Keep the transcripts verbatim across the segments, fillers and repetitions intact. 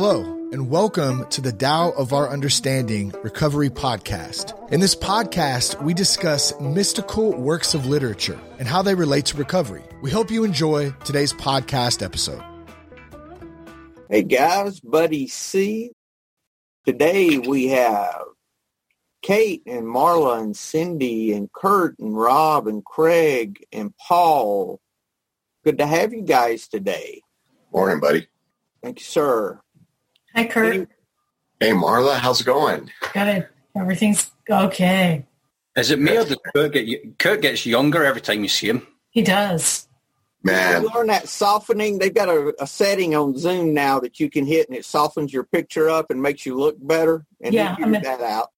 Hello, and welcome to the Tao of Our Understanding Recovery Podcast. In this podcast, we discuss mystical works of literature and how they relate to recovery. We hope you enjoy today's podcast episode. Hey guys, Buddy C. Today we have Kate and Marla and Cindy and Kurt and Rob and Craig and Paul. Good to have you guys today. Morning, buddy. Thank you, sir. Hi, Kurt. Hey, Marla. How's it going? Good. Everything's okay. Is it me or does Kurt get you? Kurt gets younger every time you see him? He does. Man. You learn that softening. They've got a, a setting on Zoom now that you can hit, and it softens your picture up and makes you look better. And yeah, you figured that out.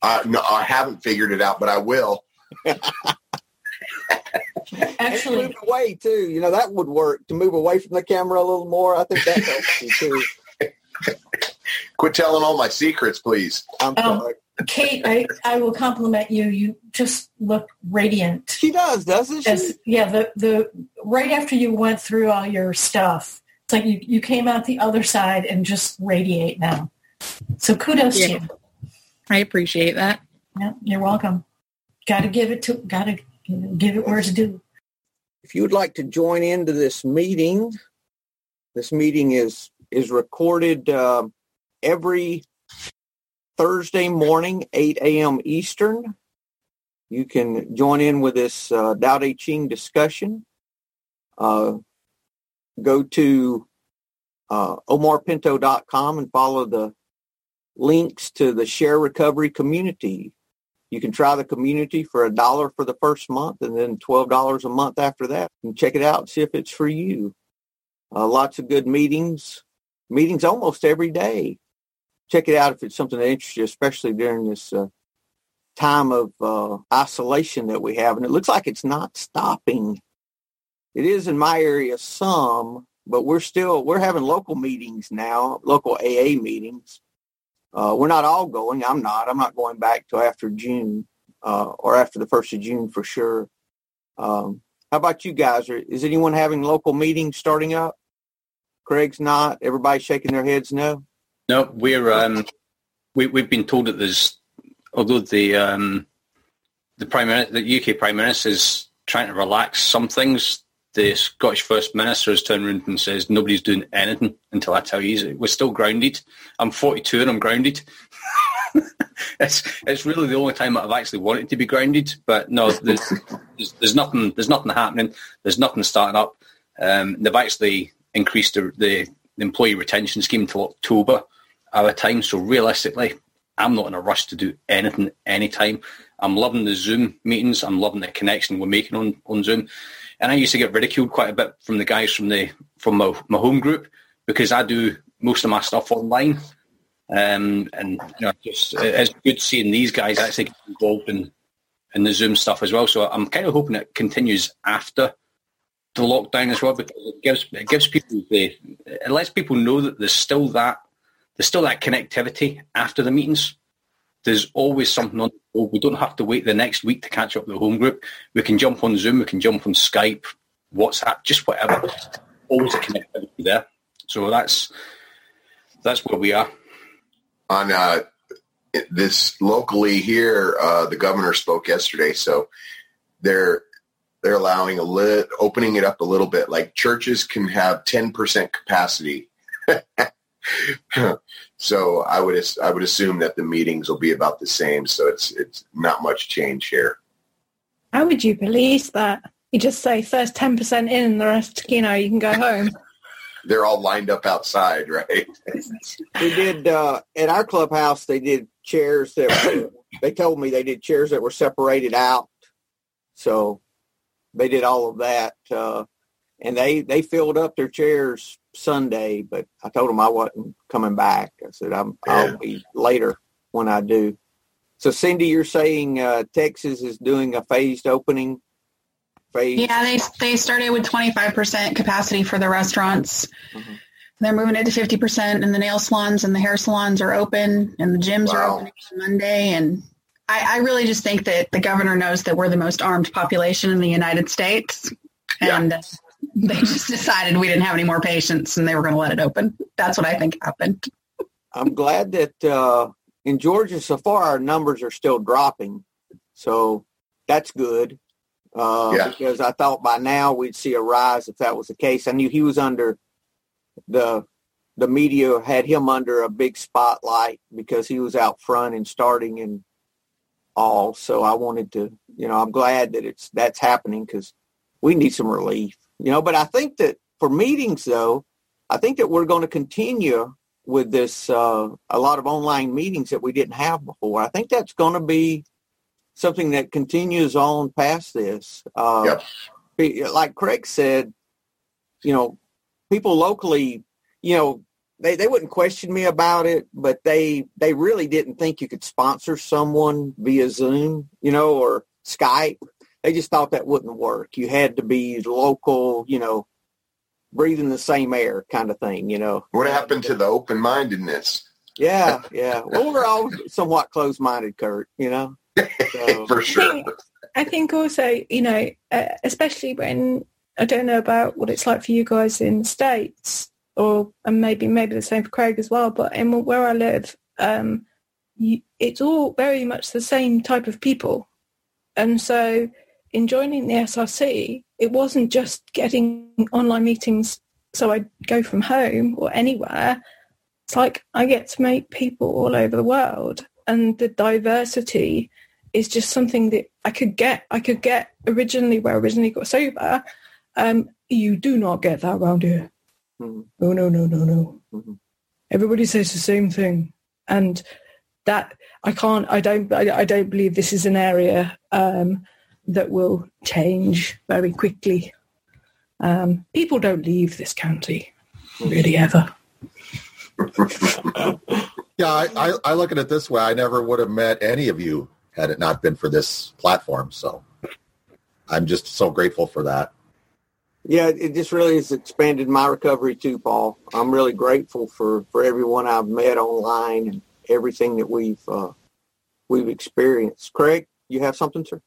Uh, no, I haven't figured it out, but I will. Actually, move away too. You know, that would work, to move away from the camera a little more. I think that helps you too. Quit telling all my secrets, please. I'm um, sorry. Kate, I, I will compliment you. You just look radiant. She does, doesn't she? As, yeah. The the right after you went through all your stuff, it's like you, you came out the other side and just radiate now. So kudos yeah. to you. I appreciate that. Yeah, you're welcome. Got to give it to. Got to. Give it where it's due. If you would like to join into this meeting, this meeting is is recorded uh, every Thursday morning, eight a.m. Eastern. You can join in with this uh, Tao Te Ching discussion. Uh, go to uh, omar pinto dot com and follow the links to the Share Recovery community. You can try the community for a dollar for the first month and then twelve dollars a month after that. And check it out and see if it's for you. Uh, lots of good meetings, meetings almost every day. Check it out if it's something that interests you, especially during this uh, time of uh, isolation that we have. And it looks like it's not stopping. It is in my area some, but we're still, we're having local meetings now, local A A meetings. Uh, we're not all going. I'm not. I'm not going back till after June uh, or after the first of June for sure. Um, how about you guys? Is anyone having local meetings starting up? Craig's not. Everybody's shaking their heads no? No, we're um, we we've been told that there's, although the um, the prime minister, the U K prime minister is trying to relax some things. The Scottish First Minister has turned around and says, nobody's doing anything until I tell you. We're still grounded. I'm forty-two and I'm grounded. it's it's really the only time that I've actually wanted to be grounded. But no, there's, there's, there's nothing There's nothing happening. There's nothing starting up. Um, they've actually increased the, the employee retention scheme till October our time. So realistically, I'm not in a rush to do anything anytime. I'm loving the Zoom meetings. I'm loving the connection we're making on, on Zoom. And I used to get ridiculed quite a bit from the guys from the from my, my home group because I do most of my stuff online, um, and you know, just it's good seeing these guys actually get involved in in the Zoom stuff as well. So I'm kind of hoping it continues after the lockdown as well, because it gives it gives people the it lets people know that there's still that there's still that connectivity after the meetings. There's always something on. We don't have to wait the next week to catch up with the home group. We can jump on Zoom. We can jump on Skype, WhatsApp, just whatever. Always a connectivity there. So that's that's where we are. On uh, this locally here, uh, the governor spoke yesterday, so they're they're allowing a lit, opening it up a little bit. Like churches can have ten percent capacity. So I would I would assume that the meetings will be about the same. So it's it's not much change here. How would you police that? You just say first ten percent in, and the rest, you know, you can go home. They're all lined up outside, right? They did uh, at our clubhouse. They did chairs that were, they told me they did chairs that were separated out. So they did all of that, uh, and they they filled up their chairs Sunday, but I told them I wasn't coming back. I said I'm, yeah. I'll be later when I do. So, Cindy, you're saying uh, Texas is doing a phased opening? Phased. Yeah, they they started with twenty-five percent capacity for the restaurants. Mm-hmm. They're moving it to fifty percent, and the nail salons and the hair salons are open, and the gyms wow. are open on Monday. And I, I really just think that the governor knows that we're the most armed population in the United States, and. Yeah. they just decided we didn't have any more patients and they were going to let it open. That's what I think happened. I'm glad that uh, in Georgia so far, our numbers are still dropping. So that's good uh, yeah. because I thought by now we'd see a rise if that was the case. I knew he was under the the media had him under a big spotlight because he was out front and starting and all. So I wanted to, you know, I'm glad that it's that's happening because we need some relief, you know. But I think that for meetings, though, I think that we're going to continue with this, uh, a lot of online meetings that we didn't have before. I think that's going to be something that continues on past this. Uh, yep. Like Craig said, you know, people locally, you know, they, they wouldn't question me about it, but they, they really didn't think you could sponsor someone via Zoom, you know, or Skype. They just thought that wouldn't work. You had to be local, you know, breathing the same air kind of thing, you know. What happened to the open-mindedness? Yeah, yeah. Well, we're all somewhat closed-minded, Kurt, you know. So. For sure. I think, I think also, you know, uh, especially when, I don't know about what it's like for you guys in the States, or and maybe maybe the same for Craig as well, but in where I live, um, you, it's all very much the same type of people. And so in joining the S R C, it wasn't just getting online meetings so I'd go from home or anywhere. It's like I get to meet people all over the world, and the diversity is just something that I could get. I could get originally where I originally got sober. Um, you do not get that around here. Mm-hmm. Oh, no, no, no, no. Mm-hmm. Everybody says the same thing. And that I can't, I don't, I, I don't believe this is an area um, that will change very quickly. Um, people don't leave this county really ever. Yeah, I, I, I look at it this way. I never would have met any of you had it not been for this platform. So I'm just so grateful for that. Yeah, it just really has expanded my recovery too, Paul. I'm really grateful for, for everyone I've met online and everything that we've uh, we've experienced. Craig, you have something, sir?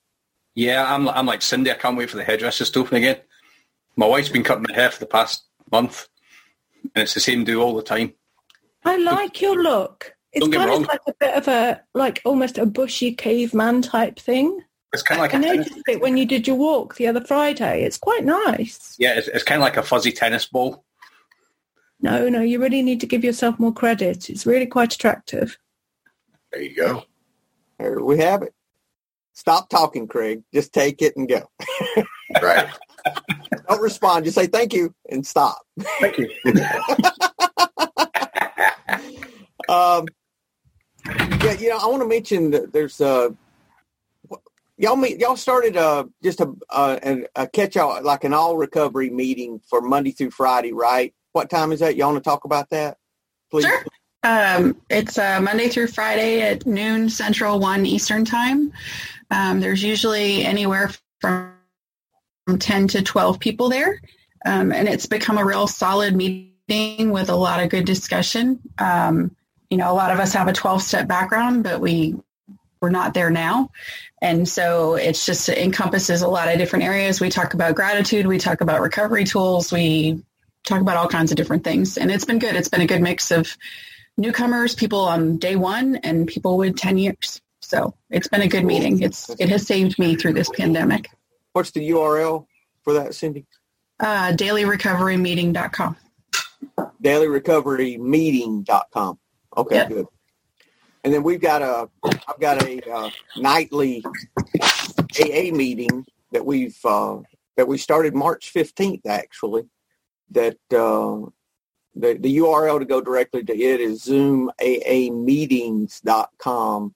Yeah, I'm I'm like Cindy. I can't wait for the hairdressers to open again. My wife's been cutting my hair for the past month, and it's the same do all the time. I like your look. It's kind of like a bit of a, like almost a bushy caveman type thing. It's kind of like I noticed tennis- it when you did your walk the other Friday. It's quite nice. Yeah, it's, it's kind of like a fuzzy tennis ball. No, no, you really need to give yourself more credit. It's really quite attractive. There you go. There we have it. Stop talking, Craig. Just take it and go. Right. Don't respond. Just say thank you and stop. Thank you. um, yeah, you know, I want to mention that there's a. Uh, Y'all meet, y'all started uh, just a, a, a catch-all, like an all-recovery meeting for Monday through Friday, right? What time is that? Y'all want to talk about that, please? Sure. Um, it's uh, Monday through Friday at noon Central, one Eastern time. Um, there's usually anywhere from ten to twelve people there, um, and it's become a real solid meeting with a lot of good discussion. Um, you know, a lot of us have a twelve-step background, but we – we're not there now. And so it's just, it encompasses a lot of different areas. We talk about gratitude. We talk about recovery tools. We talk about all kinds of different things. And it's been good. It's been a good mix of newcomers, people on day one, and people with ten years. So it's been a good meeting. It's, it has saved me through this pandemic. What's the U R L for that, Cindy? Uh, daily recovery meeting dot com. daily recovery meeting dot com. Okay, yep. Good. And then we've got a, I've got a uh, nightly A A meeting that we've uh, that we started March fifteenth actually. That uh, the the U R L to go directly to it is zoom a a meetings dot com,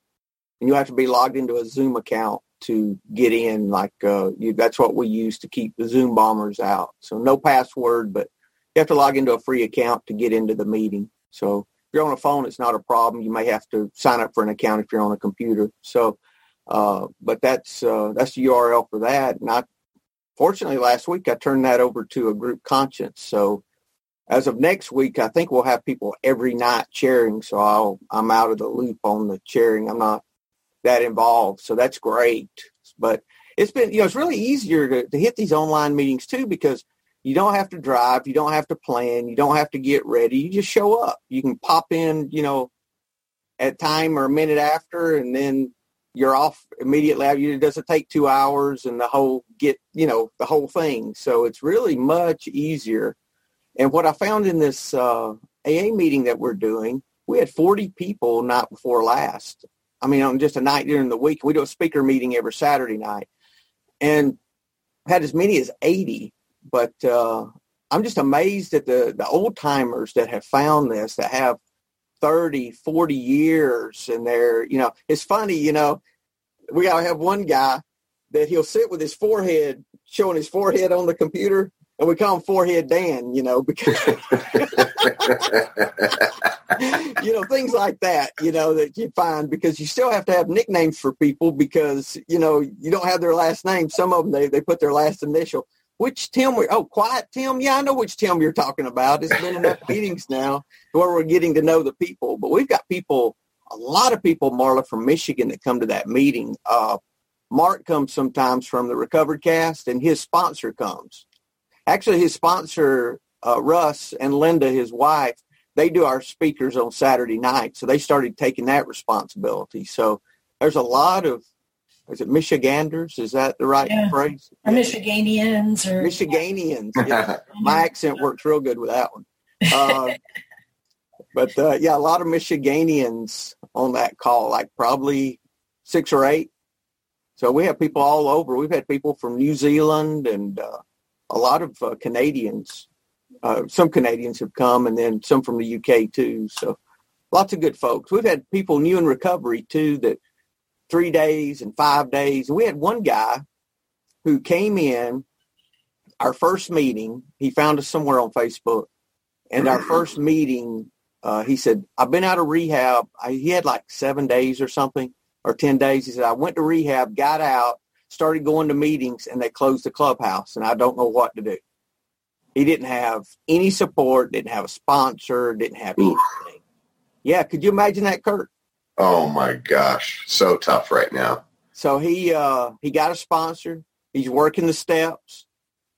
and you have to be logged into a Zoom account to get in. Like uh, you, that's what we use to keep the Zoom bombers out. So no password, but you have to log into a free account to get into the meeting. So. If you're on a phone, it's not a problem. You may have to sign up for an account if you're on a computer. So, uh, but that's uh, that's the U R L for that. And I, fortunately, last week I turned that over to a group conscience. So, as of next week, I think we'll have people every night sharing. So I'll, I'm out of the loop on the sharing. I'm not that involved. So that's great. But it's been, you know, it's really easier to, to hit these online meetings too because You don't have to drive. You don't have to plan. You don't have to get ready. You just show up. You can pop in, you know, at time or a minute after, and then you're off immediately. It doesn't take two hours and the whole get, you know, the whole thing. So it's really much easier. And what I found in this uh, A A meeting that we're doing, we had forty people night before last. I mean, on just a night during the week. We do a speaker meeting every Saturday night, and had as many as eighty. But uh, I'm just amazed at the, the old timers that have found this, that have thirty, forty years. And they're, you know, it's funny, you know, we gotta have one guy that he'll sit with his forehead, showing his forehead on the computer. And we call him Forehead Dan, you know, because, you know, things like that, you know, that you find, because you still have to have nicknames for people because, you know, you don't have their last name. Some of them, they, they put their last initial. Which Tim? We, oh, Quiet Tim. Yeah, I know which Tim you're talking about. It's been enough meetings now where we're getting to know the people. But we've got people, a lot of people, Marla, from Michigan that come to that meeting. Uh, Mark comes sometimes from the Recovered Cast, and his sponsor comes. Actually, his sponsor, uh, Russ, and Linda, his wife, they do our speakers on Saturday night. So they started taking that responsibility. So there's a lot of, is it Michiganders? Is that the right yeah. phrase? Or Michiganians. Or, Michiganians. Yeah. My accent works real good with that one. Uh, but, uh, yeah, a lot of Michiganians on that call, like probably six or eight. So we have people all over. We've had people from New Zealand and uh, a lot of uh, Canadians. Uh, some Canadians have come, and then some from the U K, too. So lots of good folks. We've had people new in recovery, too, that three days and five days. And we had one guy who came in our first meeting. He found us somewhere on Facebook. And our first meeting, uh, he said, I've been out of rehab. I, he had like seven days or something, or ten days. He said, I went to rehab, got out, started going to meetings, and they closed the clubhouse. And I don't know what to do. He didn't have any support, didn't have a sponsor, didn't have anything. Oof. Yeah. Could you imagine that, Kurt? Oh, my gosh. So tough right now. So he uh, he got a sponsor. He's working the steps.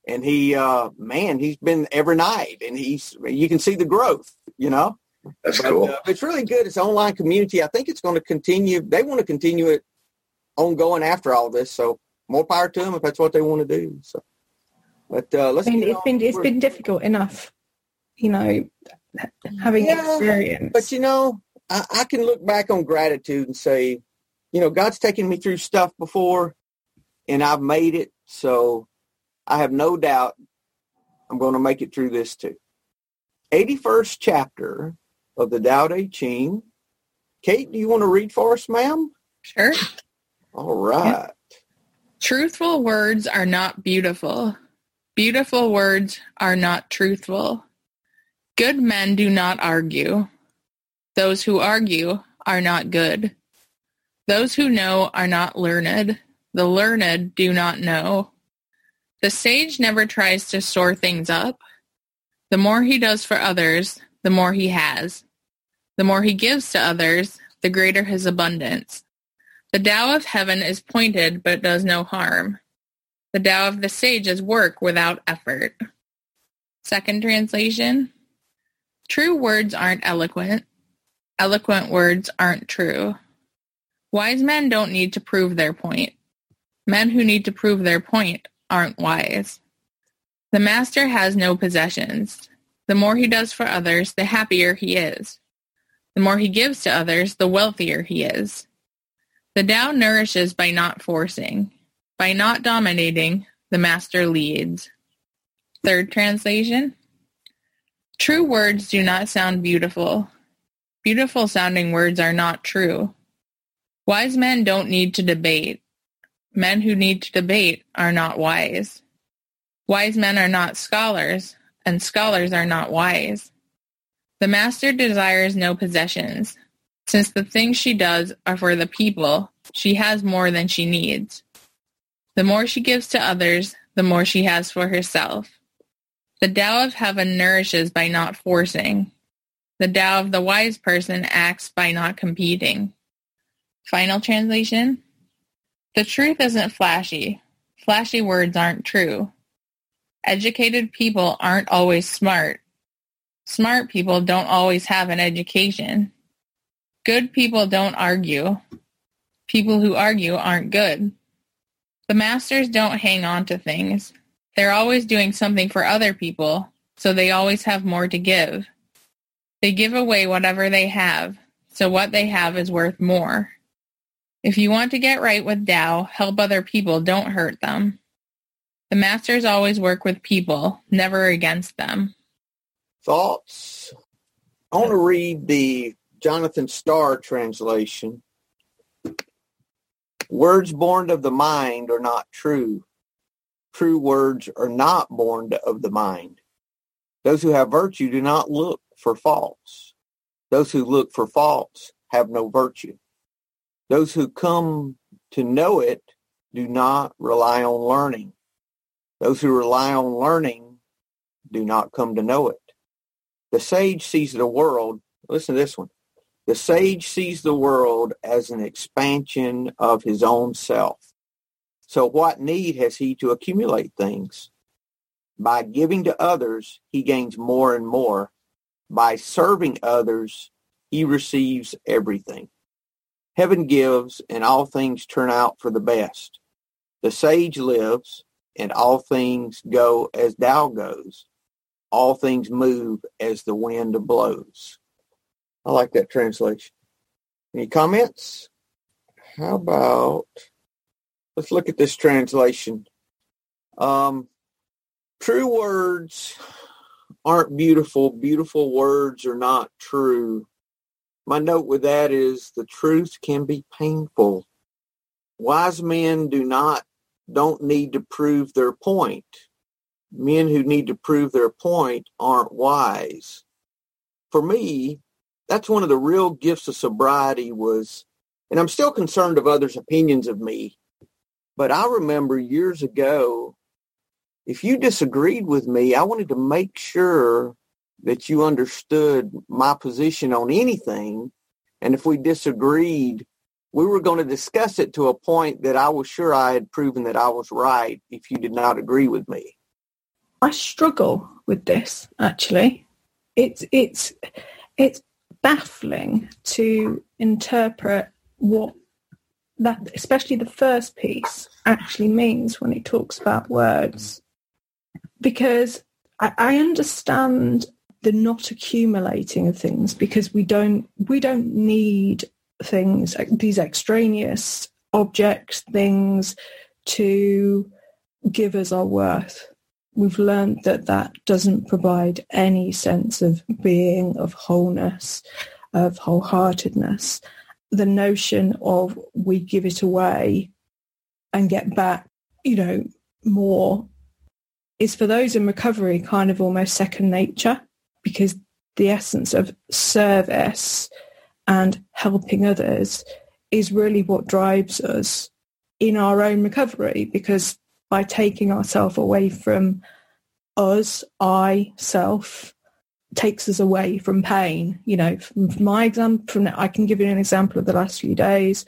And he, uh, man, he's been every night. And he's you can see the growth, you know. That's but, cool. Uh, it's really good. It's an online community. I think it's going to continue. They want to continue it ongoing after all this. So more power to them if that's what they want to do. So, but uh, let's I mean, it's been It's been difficult enough, you know, having yeah, experience. But, you know, I can look back on gratitude and say, you know, God's taken me through stuff before and I've made it. So I have no doubt I'm going to make it through this too. eighty-first chapter of the Tao Te Ching. Kate, do you want to read for us, ma'am? Sure. All right. Yeah. Truthful words are not beautiful. Beautiful words are not truthful. Good men do not argue. Those who argue are not good. Those who know are not learned. The learned do not know. The sage never tries to store things up. The more he does for others, the more he has. The more he gives to others, the greater his abundance. The Tao of heaven is pointed but does no harm. The Tao of the sage is work without effort. Second translation. True words aren't eloquent. Eloquent words aren't true. Wise men don't need to prove their point. Men who need to prove their point aren't wise. The master has no possessions. The more he does for others, the happier he is. The more he gives to others, the wealthier he is. The Tao nourishes by not forcing. By not dominating, the master leads. Third translation. True words do not sound beautiful. Beautiful-sounding words are not true. Wise men don't need to debate. Men who need to debate are not wise. Wise men are not scholars, and scholars are not wise. The master desires no possessions. Since the things she does are for the people, she has more than she needs. The more she gives to others, the more she has for herself. The Tao of heaven nourishes by not forcing. The Tao of the wise person acts by not competing. Final translation. The truth isn't flashy. Flashy words aren't true. Educated people aren't always smart. Smart people don't always have an education. Good people don't argue. People who argue aren't good. The masters don't hang on to things. They're always doing something for other people, so they always have more to give. They give away whatever they have, so what they have is worth more. If you want to get right with Tao, help other people, don't hurt them. The masters always work with people, never against them. Thoughts? I want to read the Jonathan Starr translation. Words born of the mind are not true. True words are not born of the mind. Those who have virtue do not look for faults. Those who look for faults have no virtue. Those who come to know it do not rely on learning. Those who rely on learning do not come to know it. The sage sees the world, listen to this one, the sage sees the world as an expansion of his own self. So what need has he to accumulate things? By giving to others, he gains more and more. By serving others, he receives everything. Heaven gives, and all things turn out for the best. The sage lives, and all things go as Tao goes. All things move as the wind blows. I like that translation. Any comments? How about... Let's look at this translation. Um, true words aren't beautiful. Beautiful words are not true. My note with that is the truth can be painful. Wise men do not, don't need to prove their point. Men who need to prove their point aren't wise. For me, that's one of the real gifts of sobriety was, and I'm still concerned of others' opinions of me, but I remember years ago, if you disagreed with me, I wanted to make sure that you understood my position on anything. And if we disagreed, we were going to discuss it to a point that I was sure I had proven that I was right if you did not agree with me. I struggle with this, actually. It's, it's, it's baffling to interpret what that, especially the first piece, actually means when it talks about words. Because I, I understand the not accumulating of things, because we don't we don't need things, these extraneous objects, things to give us our worth. We've learned that that doesn't provide any sense of being, of wholeness, of wholeheartedness. The notion of we give it away and get back, you know, more is for those in recovery kind of almost second nature, because the essence of service and helping others is really what drives us in our own recovery, because by taking ourselves away from us, I, self, takes us away from pain. You know, from my example, from I can give you an example of the last few days.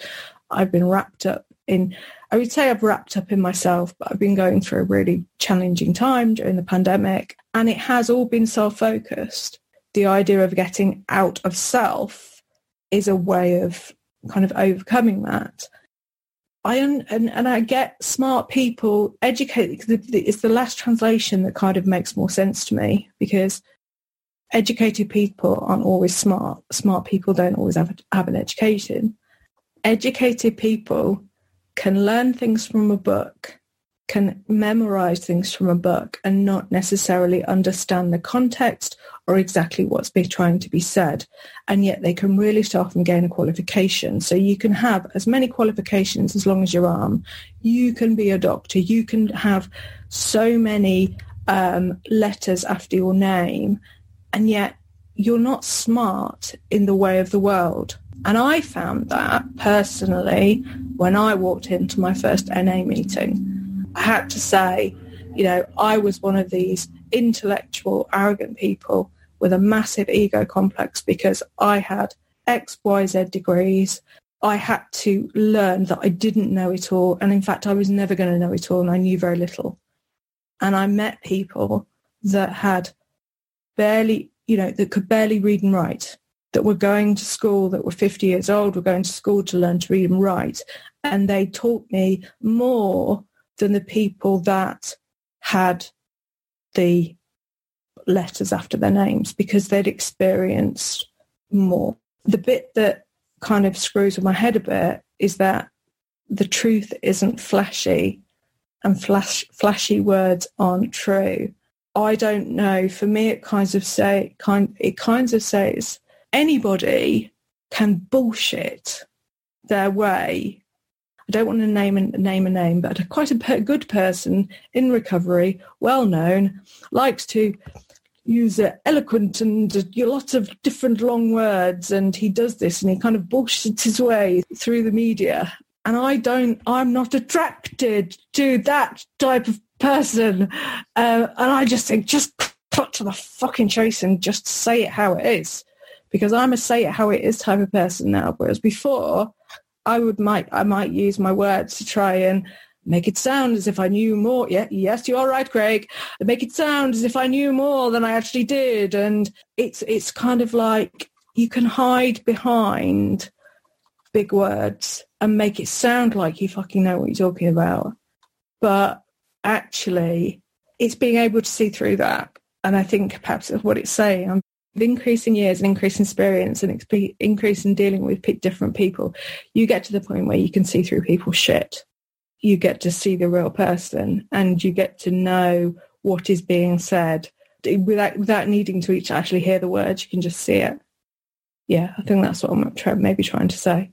I've been wrapped up in, I would say I've wrapped up in myself, but I've been going through a really challenging time during the pandemic, and it has all been self-focused. The idea of getting out of self is a way of kind of overcoming that. I un, and, and I get smart people educated. It's the last translation that kind of makes more sense to me, because educated people aren't always smart. Smart people don't always have, have an education. Educated people can learn things from a book, can memorize things from a book, and not necessarily understand the context or exactly what's been trying to be said. And yet they can really start and gain a qualification. So you can have as many qualifications as long as your arm. You can be a doctor. You can have so many um, letters after your name, and yet you're not smart in the way of the world. And I found that personally when I walked into my first N A meeting. I had to say, you know, I was one of these intellectual, arrogant people with a massive ego complex because I had X, Y, Z degrees. I had to learn that I didn't know it all. And in fact, I was never going to know it all, and I knew very little. And I met people that had barely, you know, that could barely read and write, that were going to school, that were fifty years old, were going to school to learn to read and write. And they taught me more than the people that had the letters after their names, because they'd experienced more. The bit that kind of screws with my head a bit is that the truth isn't flashy, and flash, flashy words aren't true. I don't know. For me, it kind of say kind it kind of says anybody can bullshit their way. I don't want to name a name a name, but a quite a good person in recovery, well known, likes to use uh, eloquent and a lot of different long words, and he does this and he kind of bullshits his way through the media. And I don't, I'm not attracted to that type of person. Uh, and I just think, just cut to the fucking chase and just say it how it is. Because I'm a say it how it is type of person now. Whereas before, I would might I might use my words to try and make it sound as if I knew more. Yeah, yes, you are right, Craig. Make it sound as if I knew more than I actually did. And it's it's kind of like you can hide behind big words and make it sound like you fucking know what you're talking about. But actually, it's being able to see through that. And I think perhaps of what it's saying, with increasing years and increasing experience and exp- increase in dealing with p- different people, you get to the point where you can see through people's shit. You get to see the real person, and you get to know what is being said without without needing to each actually hear the words. You can just see it. Yeah, I think that's what I'm trying, maybe trying to say.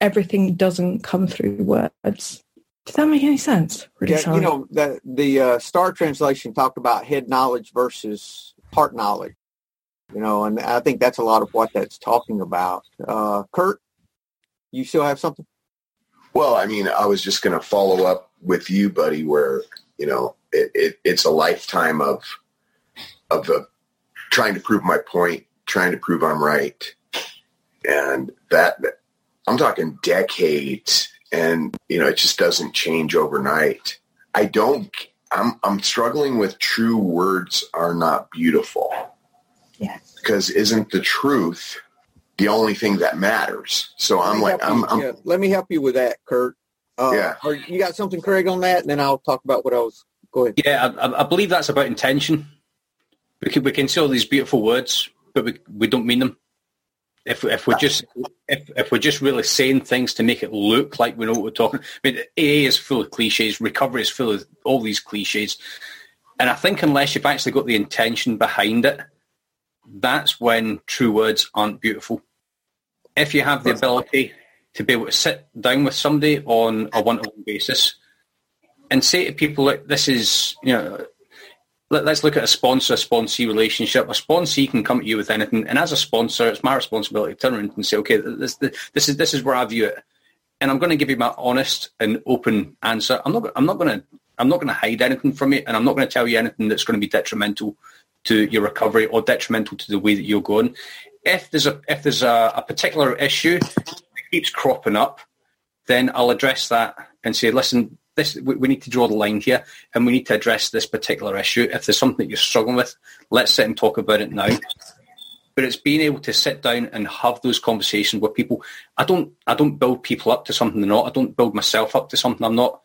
Everything doesn't come through words. Does that make any sense? Really yeah, sorry. You know, the, the uh, Starr translation talked about head knowledge versus heart knowledge, you know, and I think that's a lot of what that's talking about. Uh, Kurt, you still have something? Well, I mean, I was just going to follow up with you, buddy, where, you know, it, it, it's a lifetime of, of uh, trying to prove my point, trying to prove I'm right. And that... I'm talking decades, and, you know, it just doesn't change overnight. I don't, I'm, I'm struggling with true words are not beautiful. Yeah. Because isn't the truth the only thing that matters? So I'm like, I'm, you, I'm yeah. Let me help you with that, Kurt. Uh, yeah. Or you got something, Craig, on that? And then I'll talk about what I was, go ahead. Yeah. I, I believe that's about intention. We can, we can say all these beautiful words, but we, we don't mean them. If if we're just if, if we're just really saying things to make it look like we know what we're talking, I mean, A A is full of cliches, recovery is full of all these cliches, and I think unless you've actually got the intention behind it, that's when true words aren't beautiful. If you have the ability to be able to sit down with somebody on a one-to-one basis and say to people, "Look, this is you know." Let's look at a sponsor-sponsee relationship. A sponsee can come to you with anything, and as a sponsor, it's my responsibility to turn around and say, okay, this, this is this is where I view it, and I'm going to give you my honest and open answer. I'm not I'm not going to I'm not going to hide anything from you, and I'm not going to tell you anything that's going to be detrimental to your recovery or detrimental to the way that you're going. If there's a if there's a, a particular issue that keeps cropping up, then I'll address that and say, listen, This, we need to draw the line here, and we need to address this particular issue. If there's something that you're struggling with, let's sit and talk about it now. But it's being able to sit down and have those conversations with people. I don't, I don't build people up to something they're not. I don't build myself up to something I'm not.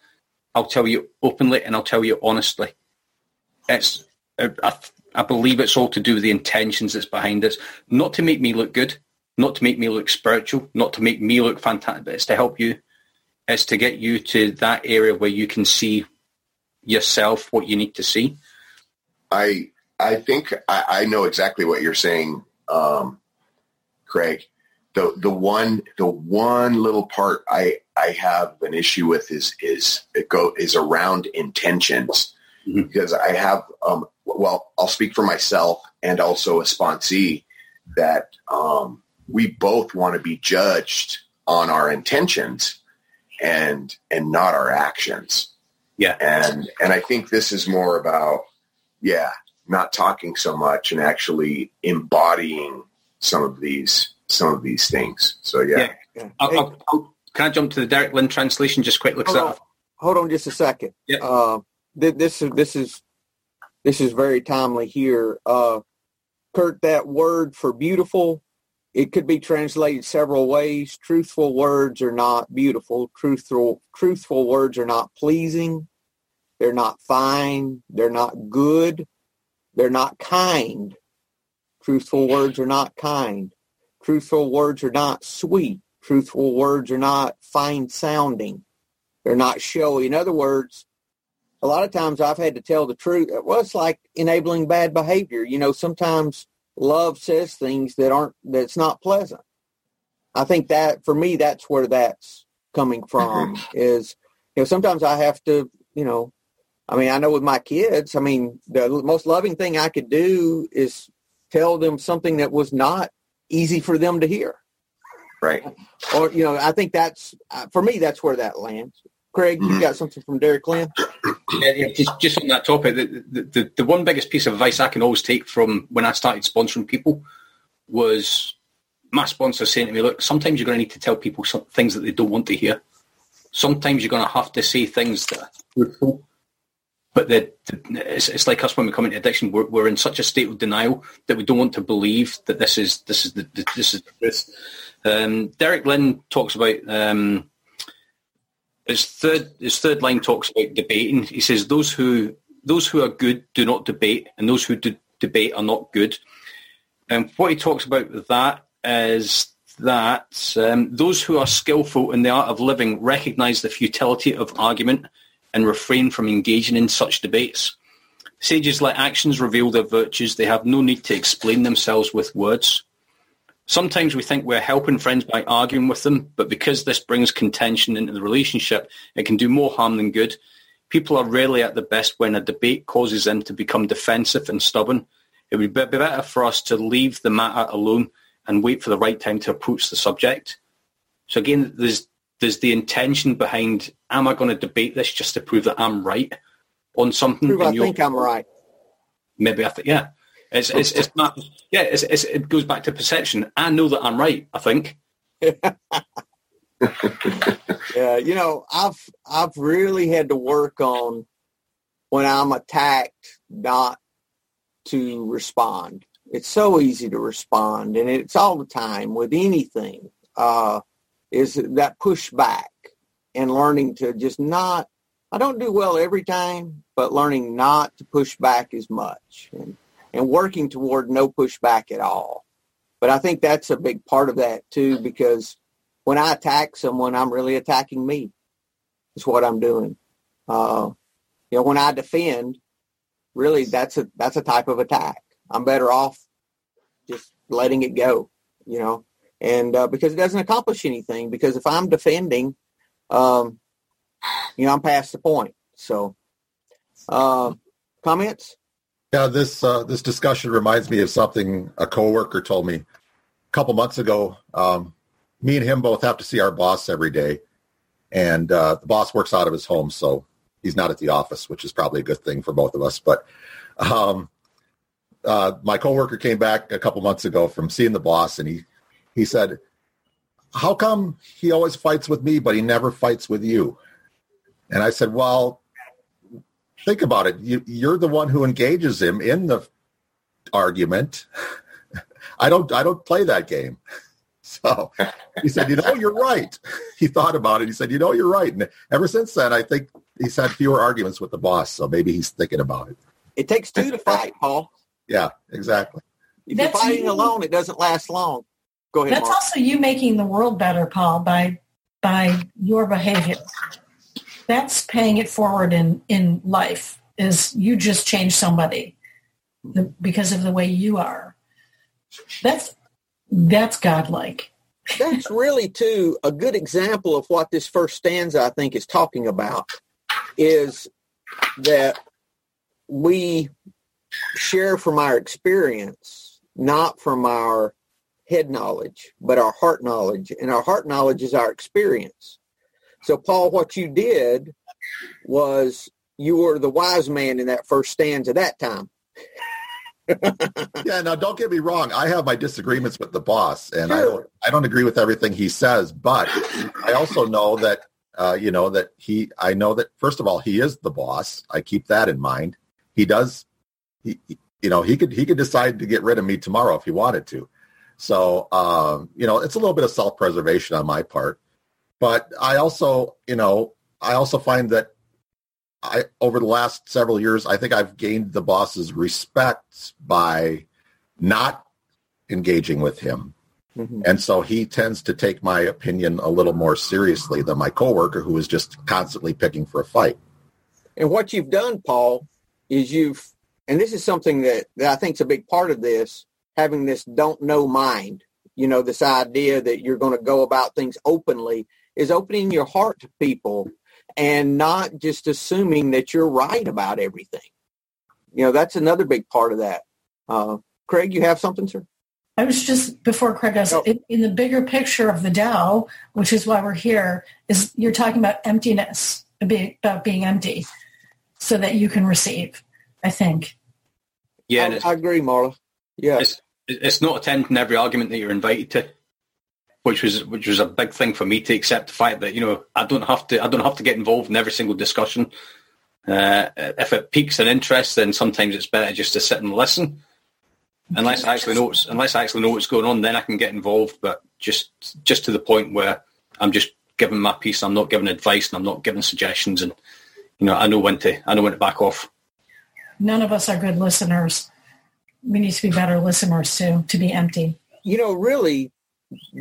I'll tell you openly, and I'll tell you honestly. It's, I, I believe it's all to do with the intentions that's behind this, not to make me look good, not to make me look spiritual, not to make me look fantastic, but it's to help you. Is to get you to that area where you can see yourself what you need to see. I I think I, I know exactly what you're saying, um, Craig. The the one the one little part I, I have an issue with is is it go is around intentions, mm-hmm. because I have um, well I'll speak for myself and also a sponsee that um, we both want to be judged on our intentions. And and not our actions. Yeah. And and I think this is more about, yeah, not talking so much and actually embodying some of these some of these things. So yeah. yeah. I'll, I'll, I'll, can I jump to the Derek Lynn translation just quickly? Hold on, hold on just a second. Yeah. Uh, th- this is this is this is very timely here. Uh, Kurt, that word for beautiful, it could be translated several ways. Truthful words are not beautiful. Truthful, truthful words are not pleasing. They're not fine. They're not good. They're not kind. Truthful words are not kind. Truthful words are not sweet. Truthful words are not fine-sounding. They're not showy. In other words, a lot of times I've had to tell the truth. Well, it's like enabling bad behavior. You know, sometimes love says things that aren't, that's not pleasant. I think that, for me, that's where that's coming from is, you know, sometimes I have to, you know, I mean, I know with my kids, I mean, the most loving thing I could do is tell them something that was not easy for them to hear. Right. Or, you know, I think that's, for me, that's where that lands. Craig, you got something from Derek Lynn? Yeah, yeah, just, just on that topic, the, the, the, the one biggest piece of advice I can always take from when I started sponsoring people was my sponsor saying to me, look, sometimes you're going to need to tell people some things that they don't want to hear. Sometimes you're going to have to say things that are truthful. But the, the, it's, it's like us when we come into addiction. We're, we're in such a state of denial that we don't want to believe that this is this is the this is the truth. Um, Derek Lynn talks about um, his third his third line talks about debating. He says those who those who are good do not debate, and those who do debate are not good. And what he talks about with that is that um, those who are skillful in the art of living recognise the futility of argument and refrain from engaging in such debates. Sages let actions reveal their virtues. They have no need to explain themselves with words. Sometimes we think we're helping friends by arguing with them, but because this brings contention into the relationship, it can do more harm than good. People are rarely at their best when a debate causes them to become defensive and stubborn. It would be better for us to leave the matter alone and wait for the right time to approach the subject. So again, there's There's the intention behind, am I going to debate this just to prove that I'm right on something? Prove I think I'm right. Maybe I think, yeah. It's, it's, it's not, yeah, it's, it's, it goes back to perception. I know that I'm right, I think. Yeah, you know, I've I've really had to work on when I'm attacked not to respond. It's so easy to respond, and it's all the time with anything. Uh is that pushback and learning to just not, I don't do well every time, but learning not to push back as much and, and working toward no pushback at all. But I think that's a big part of that too, because when I attack someone, I'm really attacking me. Is what I'm doing. Uh, you know, when I defend, really that's a, that's a type of attack. I'm better off just letting it go, you know. And uh, because it doesn't accomplish anything, because if I'm defending, um, you know, I'm past the point. So uh, comments? Yeah, this uh, this discussion reminds me of something a coworker told me a couple months ago. Um, me and him both have to see our boss every day. And uh, the boss works out of his home, so he's not at the office, which is probably a good thing for both of us. But um, uh, my coworker came back a couple months ago from seeing the boss, and he, He said, how come he always fights with me, but he never fights with you? And I said, well, think about it. You, you're the one who engages him in the argument. I don't I don't play that game. So he said, you know, you're right. He thought about it. He said, you know, you're right. And ever since then, I think he's had fewer arguments with the boss. So maybe he's thinking about it. It takes two to fight, Paul. Yeah, exactly. If That's you're fighting you. alone, it doesn't last long. Go ahead, That's Mark. Also you making the world better, Paul, by by your behavior. That's paying it forward in, in life, is you just change somebody because of the way you are. That's that's godlike. That's really, too, a good example of what this first stanza, I think, is talking about, is that we share from our experience, not from our head knowledge, but our heart knowledge, and our heart knowledge is our experience. So, Paul, what you did was you were the wise man in that first stanza that time. Yeah, now don't get me wrong. I have my disagreements with the boss, and sure. I don't, I don't agree with everything he says, but I also know that, uh, you know, that he, I know that, first of all, he is the boss. I keep that in mind. He does he, you know, he could he could decide to get rid of me tomorrow if he wanted to. So, um, you know, it's a little bit of self-preservation on my part. But I also, you know, I also find that I over the last several years, I think I've gained the boss's respect by not engaging with him. Mm-hmm. And so he tends to take my opinion a little more seriously than my coworker, who is just constantly picking for a fight. And what you've done, Paul, is you've, and this is something that, that I think is a big part of this, having this don't know mind, you know, this idea that you're going to go about things openly, is opening your heart to people and not just assuming that you're right about everything. You know, that's another big part of that. Uh, Craig, you have something, sir? I was just, before Craig asked, oh. in, in the bigger picture of the Tao, which is why we're here, is you're talking about emptiness, about being empty, so that you can receive, I think. Yeah, I, I agree, Marla. Yeah. It's, it's not attending every argument that you're invited to, which was which was a big thing for me to accept the fact that, you know, I don't have to I don't have to get involved in every single discussion. Uh, if it piques an interest, then sometimes it's better just to sit and listen. Unless I actually know what's, unless I actually know what's going on, then I can get involved. But just just to the point where I'm just giving my piece, I'm not giving advice, and I'm not giving suggestions. And you know, I know when to I know when to back off. None of us are good listeners. We need to be better listeners too. To be empty. You know, really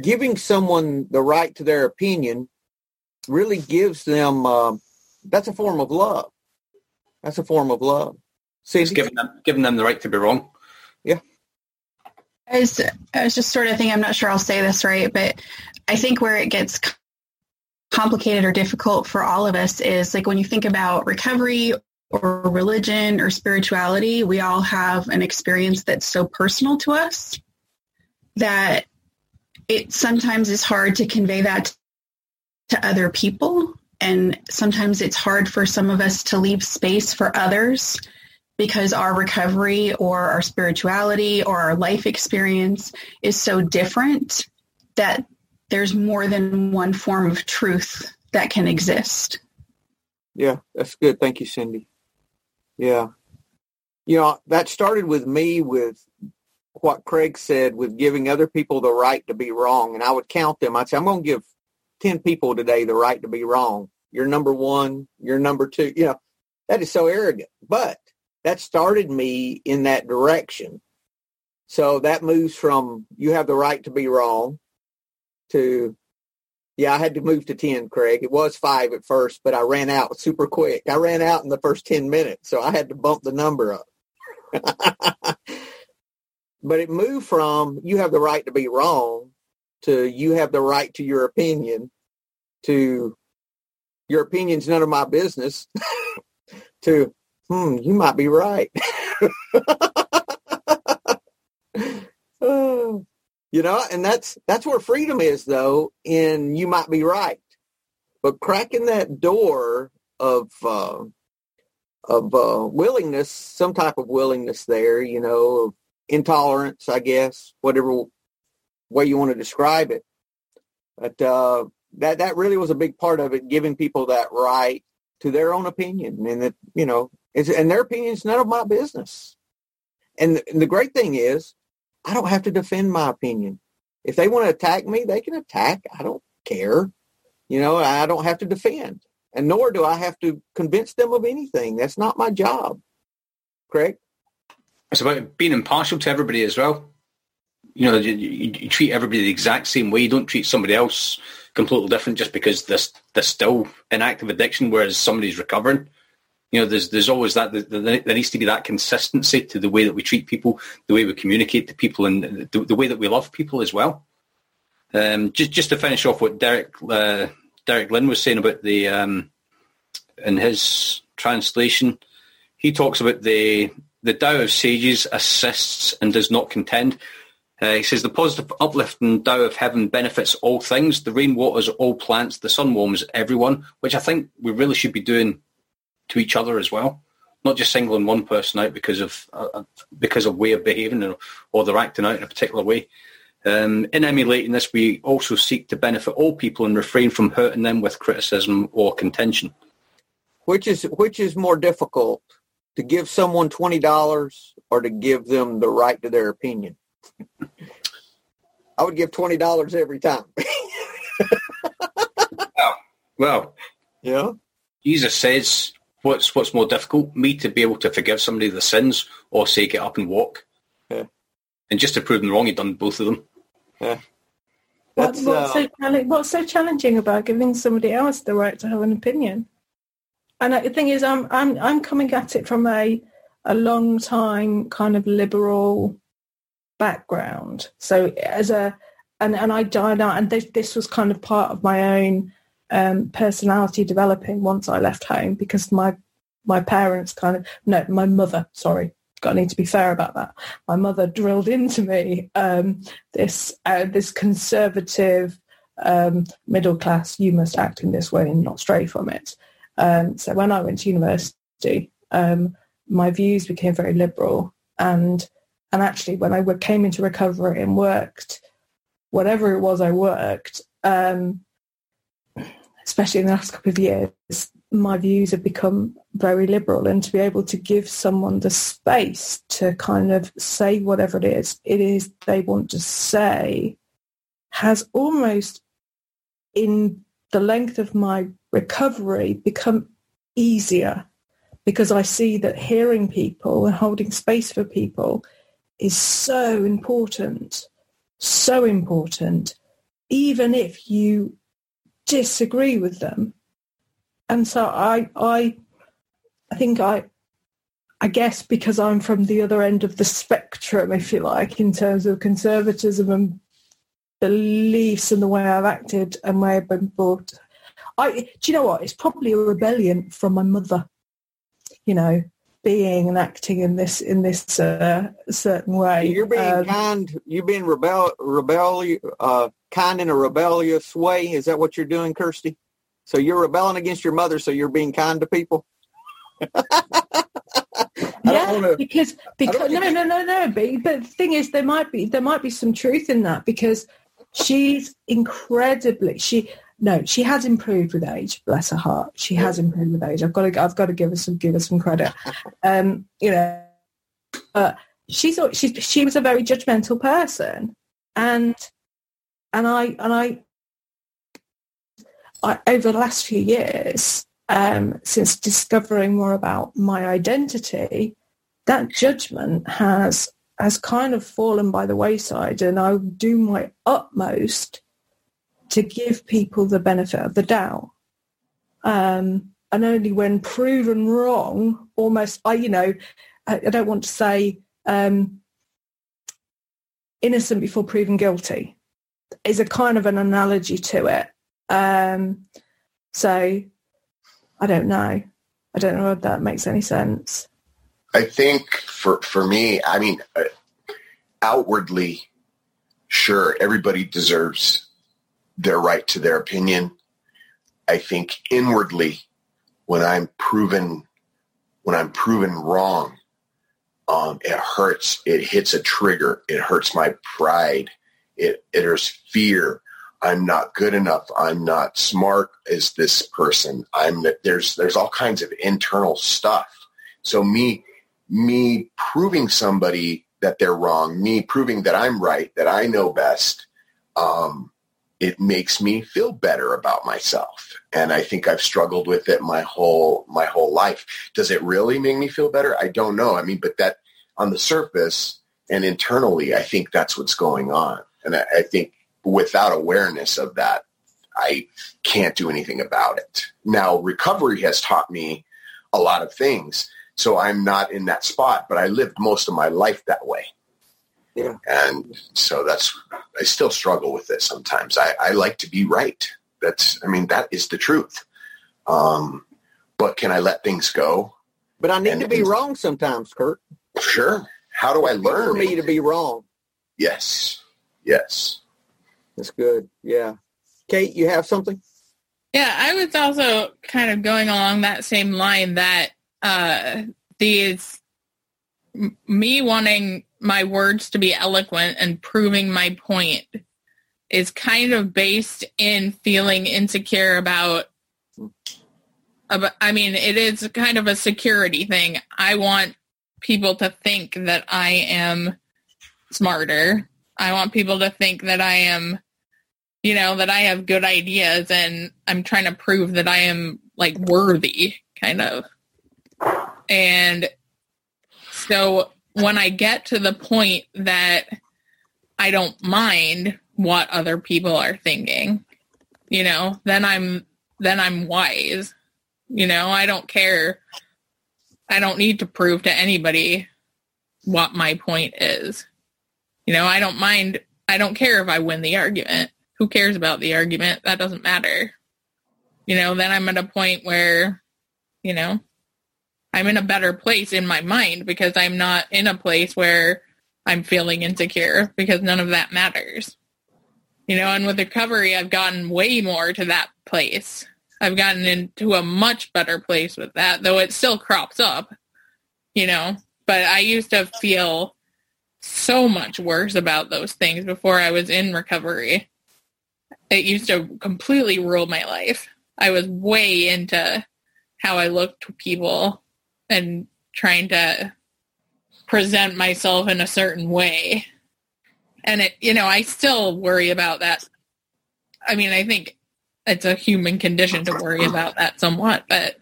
giving someone the right to their opinion really gives them. Uh, that's a form of love. That's a form of love. See, it's giving them giving them the right to be wrong. Yeah. I was, I was just sort of thinking, I'm not sure I'll say this right, but I think where it gets complicated or difficult for all of us is like when you think about recovery or religion or spirituality, we all have an experience that's so personal to us that it sometimes is hard to convey that to other people. And sometimes it's hard for some of us to leave space for others, because our recovery or our spirituality or our life experience is so different that there's more than one form of truth that can exist. Yeah, that's good. Thank you, Cindy. Yeah. You know, that started with me with what Craig said, with giving other people the right to be wrong. And I would count them. I'd say, I'm going to give ten people today the right to be wrong. You're number one. You're number two. You know, that is so arrogant. But that started me in that direction. So that moves from you have the right to be wrong to, yeah, I had to move to ten, Craig. It was five at first, but I ran out super quick. I ran out in the first ten minutes, so I had to bump the number up. But it moved from you have the right to be wrong to you have the right to your opinion to your opinion's none of my business to Hmm, you might be right. oh, you know, and that's that's where freedom is, though, in you might be right. But cracking that door of uh, of uh, willingness, some type of willingness there, you know, intolerance, I guess, whatever way you want to describe it. But uh, that, that really was a big part of it, giving people that right to their own opinion, and that, you know, It's, and their opinion is none of my business. And the, and the great thing is, I don't have to defend my opinion. If they want to attack me, they can attack. I don't care. You know, I don't have to defend. And nor do I have to convince them of anything. That's not my job. Craig? It's about being impartial to everybody as well. You know, you, you, you treat everybody the exact same way. You don't treat somebody else completely different just because they're, they're still in active addiction, whereas somebody's recovering. You know, there's there's always that, there needs to be that consistency to the way that we treat people, the way we communicate to people, and the, the way that we love people as well. Um, just just to finish off what Derek uh, Derek Lynn was saying about the, um, in his translation, he talks about the the Tao of Sages assists and does not contend. Uh, he says, the positive uplifting Tao of Heaven benefits all things. The rain waters all plants. The sun warms everyone, which I think we really should be doing to each other as well, not just singling one person out because of uh, because of way of behaving or, or they're acting out in a particular way. Um, in emulating this, we also seek to benefit all people and refrain from hurting them with criticism or contention. Which is which is more difficult, to give someone twenty dollars or to give them the right to their opinion? I would give twenty dollars every time. Wow. Wow. Yeah. Jesus says, what's what's more difficult, me to be able to forgive somebody their sins or say get up and walk? Yeah. And just to prove them wrong, he done both of them. Yeah. What, what's, uh, so chal- what's so challenging about giving somebody else the right to have an opinion? And the thing is, I'm I'm I'm coming at it from a a long time kind of liberal background. So as a and and I died out, and this, this was kind of part of my own um, personality developing once I left home, because my my parents kind of no my mother sorry. I need to be fair about that. My mother drilled into me um, this uh, this conservative um, middle class, you must act in this way and not stray from it. Um, so when I went to university, um, my views became very liberal. And and actually when I came into recovery and worked, whatever it was I worked, um, especially in the last couple of years, my views have become very liberal, and to be able to give someone the space to kind of say whatever it is it is they want to say has almost, in the length of my recovery, become easier, because I see that hearing people and holding space for people is so important, so important, even if you disagree with them. And so I, I, I think I, I guess because I'm from the other end of the spectrum, if you like, in terms of conservatism and beliefs and the way I've acted and where I've been brought. I, do you know what? It's probably a rebellion from my mother, you know, being and acting in this in this uh, certain way. You're being um, kind. You're being rebel, rebel, uh, kind in a rebellious way. Is that what you're doing, Kirsty? So you're rebelling against your mother, so you're being kind to people? Yeah, wanna, because, because no, no, no, no. But, but the thing is, there might be there might be some truth in that, because she's incredibly she no she has improved with age. Bless her heart, she has improved with age. I've got to I've got to give her some give her some credit. Um, you know, but she's she she was a very judgmental person, and and I and I. I, over the last few years, um, since discovering more about my identity, that judgment has has kind of fallen by the wayside, and I do my utmost to give people the benefit of the doubt. Um, and only when proven wrong, almost, I you know, I, I don't want to say um, innocent before proven guilty is a kind of an analogy to it. Um, so I don't know. I don't know if that makes any sense. I think for, for me, I mean, uh, outwardly, sure, everybody deserves their right to their opinion. I think inwardly, when I'm proven, when I'm proven wrong, um, it hurts. It hits a trigger. It hurts my pride. It, it hurts fear. I'm not good enough. I'm not smart as this person. I'm there's there's all kinds of internal stuff. So me me proving somebody that they're wrong, me proving that I'm right, that I know best, um, it makes me feel better about myself. And I think I've struggled with it my whole my whole life. Does it really make me feel better? I don't know. I mean, but that on the surface and internally, I think that's what's going on. And I, I think without awareness of that, I can't do anything about it. Now, recovery has taught me a lot of things, so I'm not in that spot, but I lived most of my life that way. Yeah. And so that's, I still struggle with this sometimes. I, I like to be right. That's, I mean, that is the truth. Um, but can I let things go? But I need and, to be and, wrong sometimes, Kurt. Sure. How do I learn? For me to be wrong. Yes. Yes. That's good. Yeah. Kate, you have something? Yeah, I was also kind of going along that same line that uh, these m- me wanting my words to be eloquent and proving my point is kind of based in feeling insecure about I mean, it is kind of a security thing. I want people to think that I am smarter. I want people to think that I am, you know, that I have good ideas, and I'm trying to prove that I am, like, worthy, kind of. And so when I get to the point that I don't mind what other people are thinking, you know, then I'm, then I'm wise. You know, I don't care. I don't need to prove to anybody what my point is. You know, I don't mind. I don't care if I win the argument. Who cares about the argument? That doesn't matter. You know, then I'm at a point where, you know, I'm in a better place in my mind, because I'm not in a place where I'm feeling insecure, because none of that matters. You know, and with recovery, I've gotten way more to that place. I've gotten into a much better place with that, though it still crops up, you know. But I used to feel so much worse about those things before I was in recovery. It used to completely rule my life. I was way into how I looked to people and trying to present myself in a certain way. And, it, you know, I still worry about that. I mean, I think it's a human condition to worry about that somewhat, but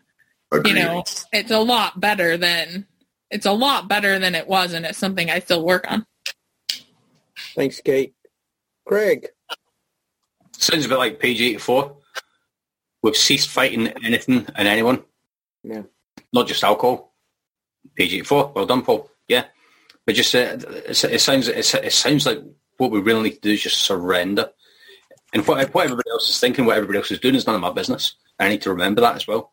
Agreed. You know, it's a lot better than it's a lot better than it was, and it's something I still work on. Thanks, Kate. Greg. Sounds a bit like page eighty-four. We've ceased fighting anything and anyone. Yeah. Not just alcohol. Page eighty-four. Well done, Paul. Yeah. But just uh, it, it sounds it, it sounds like what we really need to do is just surrender. And what, what everybody else is thinking, what everybody else is doing is none of my business. I need to remember that as well.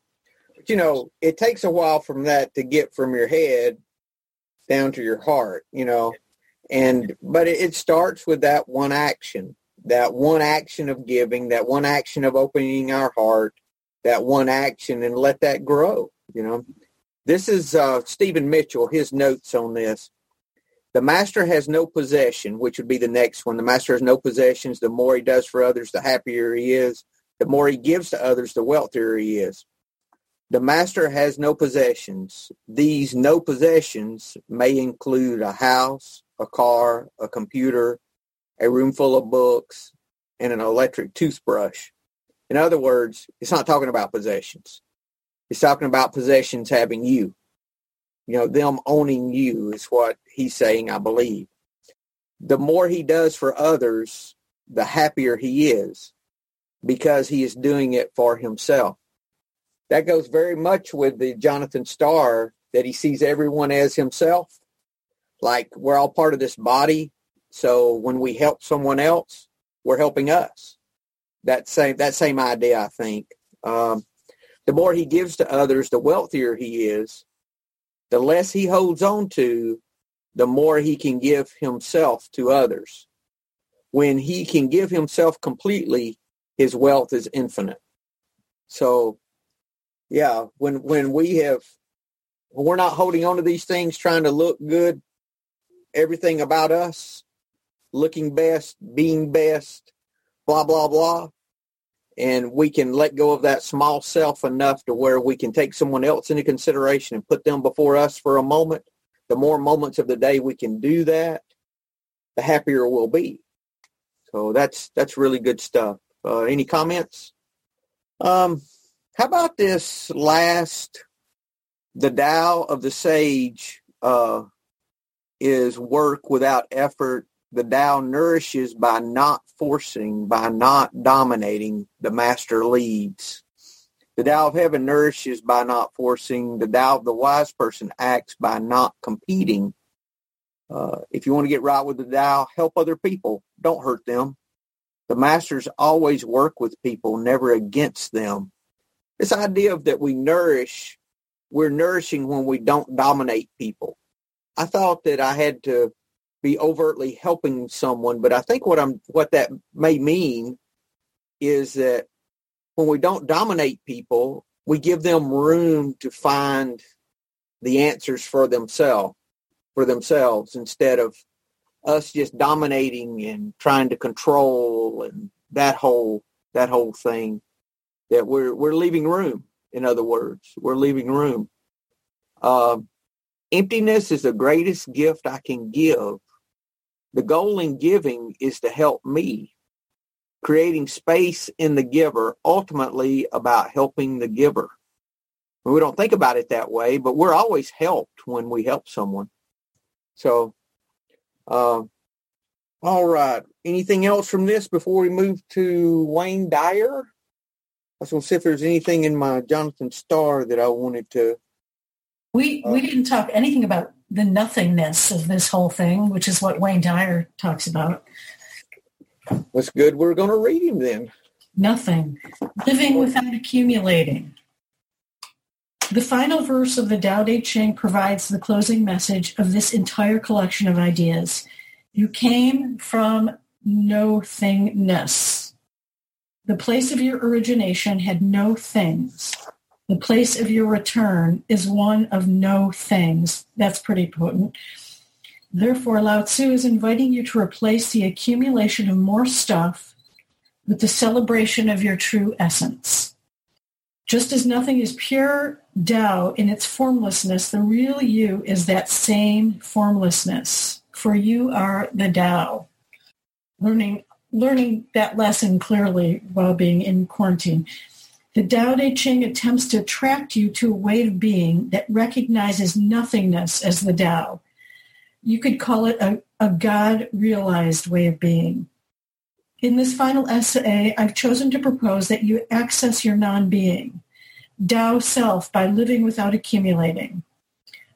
But, you know, it takes a while from that to get from your head down to your heart, you know. And but it, it starts with that one action, that one action of giving, that one action of opening our heart, that one action, and let that grow, you know. This is uh, Stephen Mitchell, his notes on this. The master has no possession, which would be the next one. The master has no possessions. The more he does for others, the happier he is. The more he gives to others, the wealthier he is. The master has no possessions. These no possessions may include a house, a car, a computer, a room full of books, and an electric toothbrush. In other words, it's not talking about possessions. It's talking about possessions having you. You know, them owning you is what he's saying, I believe. The more he does for others, the happier he is, because he is doing it for himself. That goes very much with the Jonathan Starr, that he sees everyone as himself. Like, we're all part of this body, so when we help someone else, we're helping us. That same, that same idea, I think. Um, the more he gives to others, the wealthier he is. The less he holds on to, the more he can give himself to others. When he can give himself completely, his wealth is infinite. So, yeah, when when we have, when we're not holding on to these things, trying to look good, everything about us, looking best, being best, blah, blah, blah, and we can let go of that small self enough to where we can take someone else into consideration and put them before us for a moment. The more moments of the day we can do that, the happier we'll be. So that's that's really good stuff. Uh, any comments? Um, how about this last, the Tao of the Sage uh, is work without effort. The Tao nourishes by not forcing, by not dominating. The master leads. The Tao of heaven nourishes by not forcing. The Tao of the wise person acts by not competing. Uh, if you want to get right with the Tao, help other people. Don't hurt them. The masters always work with people, never against them. This idea of that we nourish, we're nourishing when we don't dominate people. I thought that I had to be overtly helping someone, but I think what I'm what that may mean is that when we don't dominate people, we give them room to find the answers for themselves for themselves instead of us just dominating and trying to control and that whole that whole thing, that we're we're leaving room In other words, we're leaving room. Uh, emptiness is the greatest gift I can give. The goal in giving is to help me, creating space in the giver, ultimately about helping the giver. And we don't think about it that way, but we're always helped when we help someone. So, uh, all right. Anything else from this before we move to Wayne Dyer? I was going to see if there's anything in my Jonathan Starr that I wanted to. We uh, we didn't talk anything about the nothingness of this whole thing, which is what Wayne Dyer talks about. That's good. We're going to read him then. Nothing. Living without accumulating. The final verse of the Tao Te Ching provides the closing message of this entire collection of ideas. You came from nothingness. The place of your origination had no things. The place of your return is one of no things. That's pretty potent. Therefore, Lao Tzu is inviting you to replace the accumulation of more stuff with the celebration of your true essence. Just as nothing is pure Tao in its formlessness, the real you is that same formlessness, for you are the Tao. Learning Learning that lesson clearly while being in quarantine. The Tao Te Ching attempts to attract you to a way of being that recognizes nothingness as the Tao. You could call it a, a God-realized way of being. In this final essay, I've chosen to propose that you access your non-being, Tao self, by living without accumulating.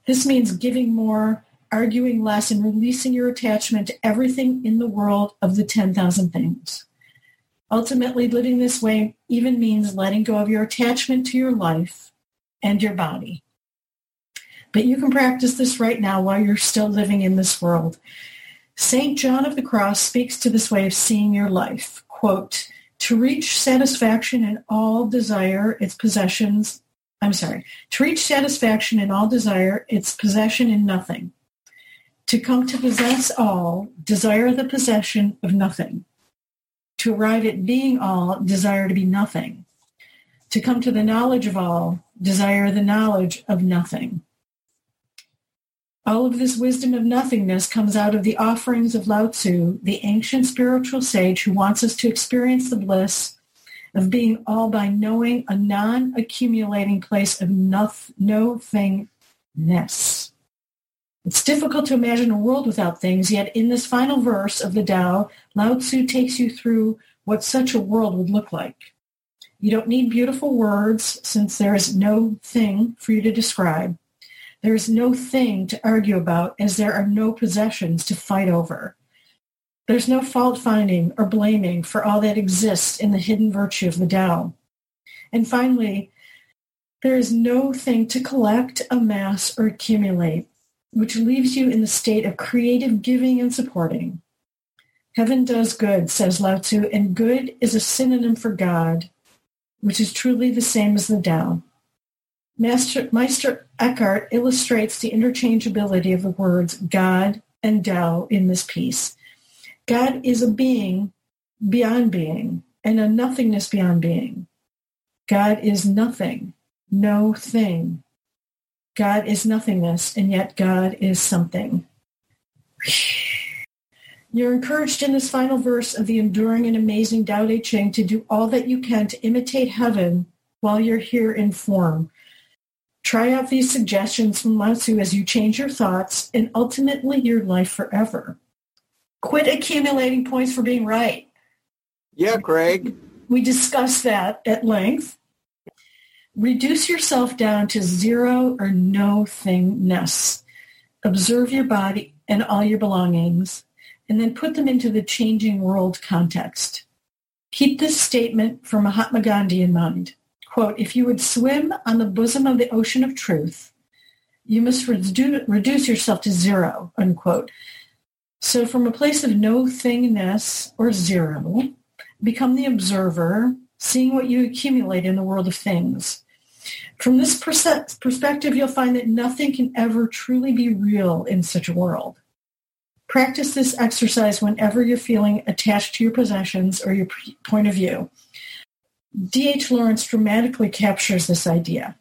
This means giving more, arguing less, and releasing your attachment to everything in the world of the ten thousand things. Ultimately, living this way even means letting go of your attachment to your life and your body. But you can practice this right now while you're still living in this world. Saint John of the Cross speaks to this way of seeing your life. Quote, to reach satisfaction in all desire, its possessions, I'm sorry, to reach satisfaction in all desire, its possession in nothing. To come to possess all, desire the possession of nothing. To arrive at being all, desire to be nothing. To come to the knowledge of all, desire the knowledge of nothing. All of this wisdom of nothingness comes out of the offerings of Lao Tzu, the ancient spiritual sage who wants us to experience the bliss of being all by knowing a non-accumulating place of nothingness. It's difficult to imagine a world without things, yet in this final verse of the Tao, Lao Tzu takes you through what such a world would look like. You don't need beautiful words, since there is no thing for you to describe. There is no thing to argue about, as there are no possessions to fight over. There's no fault-finding or blaming for all that exists in the hidden virtue of the Tao. And finally, there is no thing to collect, amass, or accumulate, which leaves you in the state of creative giving and supporting. Heaven does good, says Lao Tzu, and good is a synonym for God, which is truly the same as the Tao. Master, Meister Eckhart illustrates the interchangeability of the words God and Tao in this piece. God is a being beyond being, and a nothingness beyond being. God is nothing, no thing. God is nothingness, and yet God is something. You're encouraged in this final verse of the enduring and amazing Tao Te Ching to do all that you can to imitate heaven while you're here in form. Try out these suggestions from Lao Tzu as you change your thoughts and ultimately your life forever. Quit accumulating points for being right. Yeah, Craig. We discussed that at length. Reduce yourself down to zero or no thingness. Observe your body and all your belongings, and then put them into the changing world context. Keep this statement from Mahatma Gandhi in mind. Quote, if you would swim on the bosom of the ocean of truth, you must redu- reduce yourself to zero, unquote. So from a place of no thingness or zero, become the observer, seeing what you accumulate in the world of things. From this perspective, you'll find that nothing can ever truly be real in such a world. Practice this exercise whenever you're feeling attached to your possessions or your point of view. D H Lawrence dramatically captures this idea.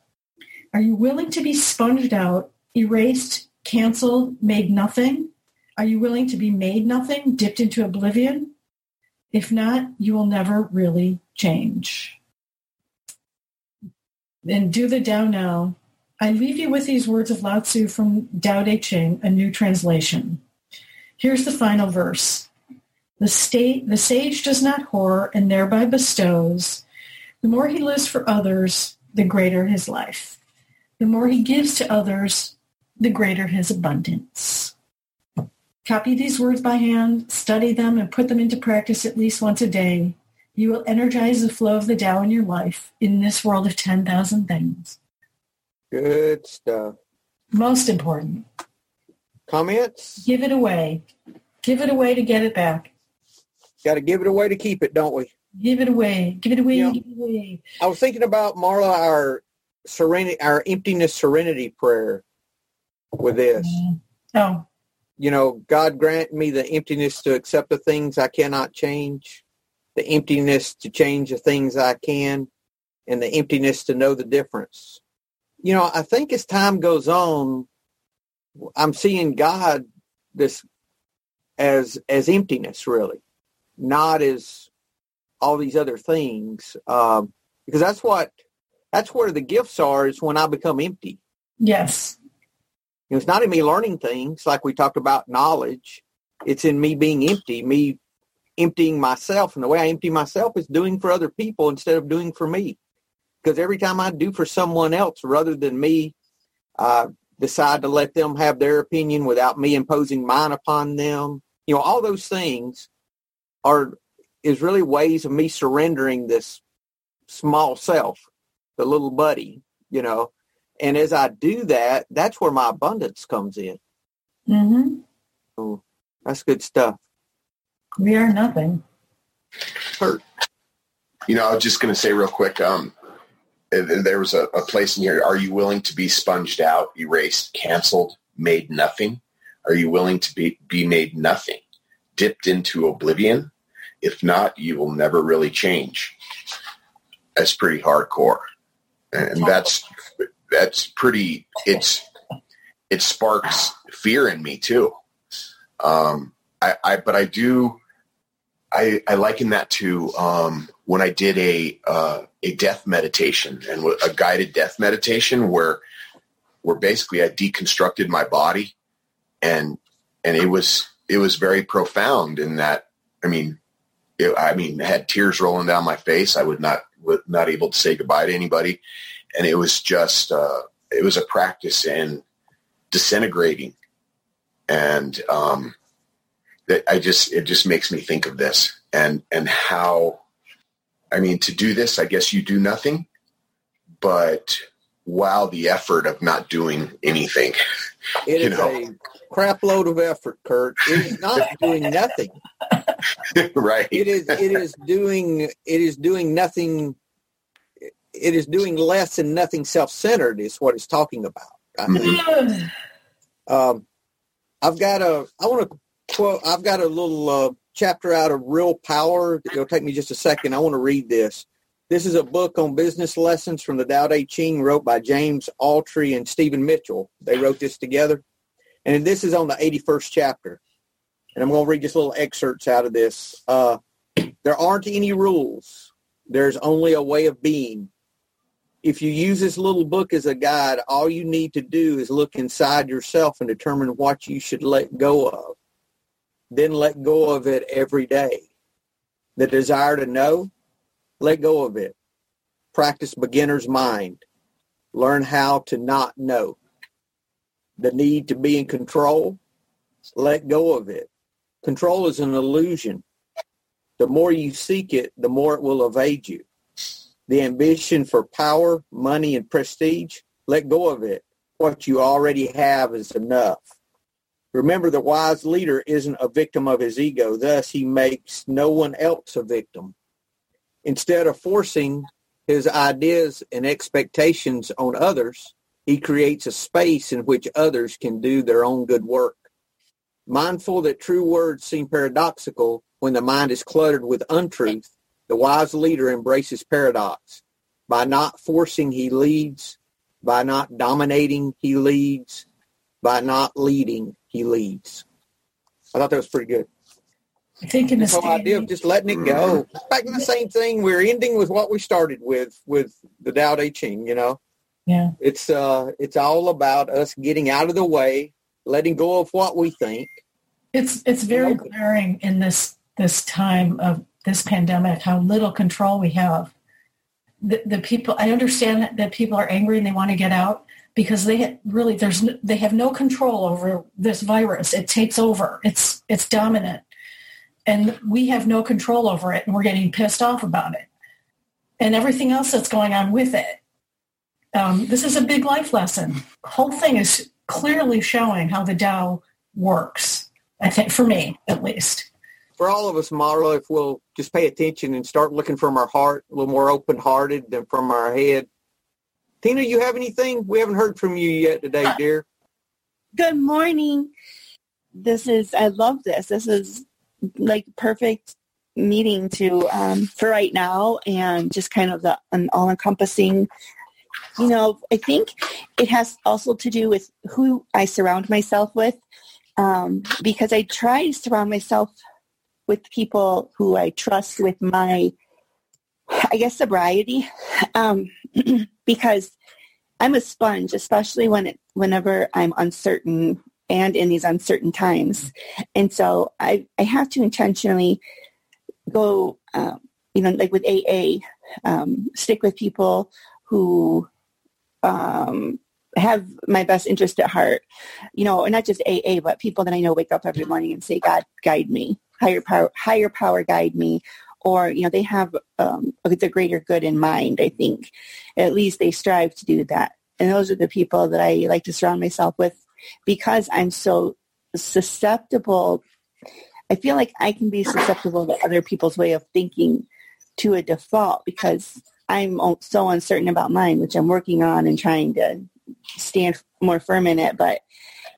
Are you willing to be sponged out, erased, canceled, made nothing? Are you willing to be made nothing, dipped into oblivion? If not, you will never really change. And do the Tao now. I leave you with these words of Lao Tzu from Tao Te Ching, a new translation. Here's the final verse. The, state, the sage does not hoard and thereby bestows. The more he lives for others, the greater his life. The more he gives to others, the greater his abundance. Copy these words by hand, study them, and put them into practice at least once a day. You will energize the flow of the Tao in your life in this world of ten thousand things. Good stuff. Most important. Comments? Give it away. Give it away to get it back. Got to give it away to keep it, don't we? Give it away. Give it away. You know, give it away. I was thinking about, Marla, our serenity, our emptiness serenity prayer with this. Mm-hmm. Oh. You know, God grant me the emptiness to accept the things I cannot change, the emptiness to change the things I can, and the emptiness to know the difference. You know, I think as time goes on, I'm seeing God this as as emptiness, really, not as all these other things, um, because that's what that's where the gifts are, is when I become empty. Yes. You know, it's not in me learning things like we talked about knowledge. It's in me being empty, me emptying myself. And the way I empty myself is doing for other people instead of doing for me. Because every time I do for someone else rather than me, uh, decide to let them have their opinion without me imposing mine upon them. You know, all those things are is really ways of me surrendering this small self, the little buddy, you know. And as I do that, that's where my abundance comes in. Mm-hmm. So that's good stuff. We are nothing. Hurt. You know, I was just going to say real quick, um, there was a, a place in here. Are you willing to be sponged out, erased, canceled, made nothing? Are you willing to be, be made nothing, dipped into oblivion? If not, you will never really change. That's pretty hardcore. And that's that's pretty, it's it sparks fear in me too. Um, I, I But I do, I, I liken that to um, when I did a uh, a death meditation, and a guided death meditation where where basically I deconstructed my body, and and it was it was very profound in that, I mean, it, I mean I had tears rolling down my face. I would not was not able to say goodbye to anybody, and it was just uh, it was a practice in disintegrating, and um, that I just it just makes me think of this and and how. I mean, to do this, I guess you do nothing, but wow, the effort of not doing anything. It is know? a crap load of effort, Kurt. It is not doing nothing. Right. It is it is doing it is doing nothing. It is doing less and nothing self-centered is what it's talking about. I mm-hmm. um, I've got a I want to quote I've got a little uh, chapter out of Real Power. It'll take me just a second. I want to read this. This is a book on business lessons from the Tao Te Ching, wrote by James Autry and Stephen Mitchell. They wrote this together. And this is on the eighty-first chapter. And I'm going to read just little excerpts out of this. Uh, there aren't any rules. There's only a way of being. If you use this little book as a guide, all you need to do is look inside yourself and determine what you should let go of. Then let go of it every day. The desire to know, let go of it. Practice beginner's mind. Learn how to not know. The need to be in control, let go of it. Control is an illusion. The more you seek it, the more it will evade you. The ambition for power, money, and prestige, let go of it. What you already have is enough. Remember, the wise leader isn't a victim of his ego. Thus, he makes no one else a victim. Instead of forcing his ideas and expectations on others, he creates a space in which others can do their own good work. Mindful that true words seem paradoxical when the mind is cluttered with untruth, The wise leader embraces paradox. By not forcing, he leads. By not dominating, he leads. By not leading, he leads. I thought that was pretty good. Taking this whole idea of just letting it go. Back in the same thing, we're ending with what we started with, with the Tao Te Ching, you know. Yeah. It's uh, it's all about us getting out of the way, letting go of what we think. It's it's very glaring in this this time of this pandemic how little control we have. The, the people, I understand that people are angry and they want to get out because they really there's no, they have no control over this virus. It takes over. It's it's dominant. And we have no control over it, and we're getting pissed off about it. And everything else that's going on with it. Um, this is a big life lesson. The whole thing is clearly showing how the Tao works, I think, for me, at least. For all of us, Marla, if we'll just pay attention and start looking from our heart, a little more open-hearted than from our head. Tina, you have anything? We haven't heard from you yet today, uh, dear. Good morning. This is, I love this. This is like perfect meeting to um for right now, and just kind of the an all-encompassing, you know. I think it has also to do with who I surround myself with, um because I try to surround myself with people who I trust with my, I guess, sobriety, um because I'm a sponge, especially when it whenever I'm uncertain and in these uncertain times. And so I, I have to intentionally go, uh, you know, like with A A, um, stick with people who um, have my best interest at heart, you know, and not just A A, but people that I know wake up every morning and say, God, guide me, higher power, higher power, guide me. Or, you know, they have um, the greater good in mind, I think. At least they strive to do that. And those are the people that I like to surround myself with, because I'm so susceptible. I feel like I can be susceptible to other people's way of thinking to a default, because I'm so uncertain about mine, which I'm working on and trying to stand more firm in it. But,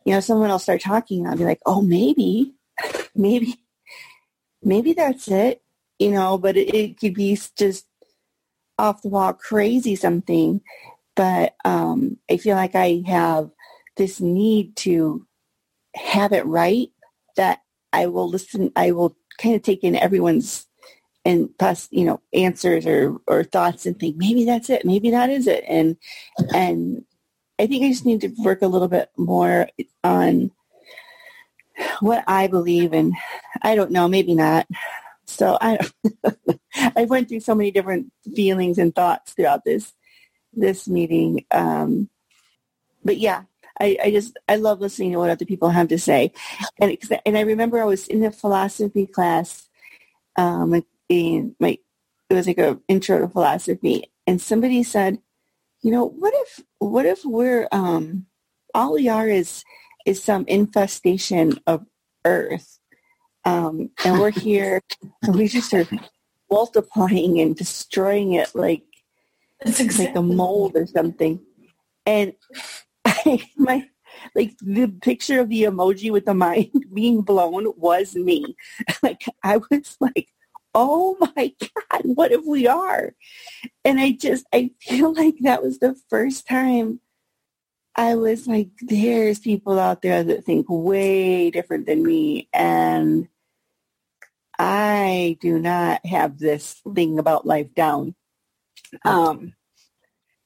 you know, someone will start talking and I'll be like, oh, maybe, maybe, maybe that's it, you know, but it, it could be just off the wall, crazy something. But um, I feel like I have this need to have it right, that I will listen, I will kind of take in everyone's and you know, answers or, or thoughts and think, maybe that's it, maybe that is it. And, and I think I just need to work a little bit more on what I believe in. I don't know, maybe not. So I, I went through so many different feelings and thoughts throughout this, this meeting. Um, but yeah, I, I just, I love listening to what other people have to say. And it, and I remember I was in a philosophy class, um, in my, it was like a intro to philosophy, and somebody said, you know, what if, what if we're, um, all we are is, is some infestation of earth. Um, and we're here and we just are multiplying and destroying it. Like, it's exactly like a mold or something. And my, like, the picture of the emoji with the mind being blown was me. Like, I was like, oh my God, what if we are? And I just, I feel like that was the first time I was like, there's people out there that think way different than me, and I do not have this thing about life down. Um,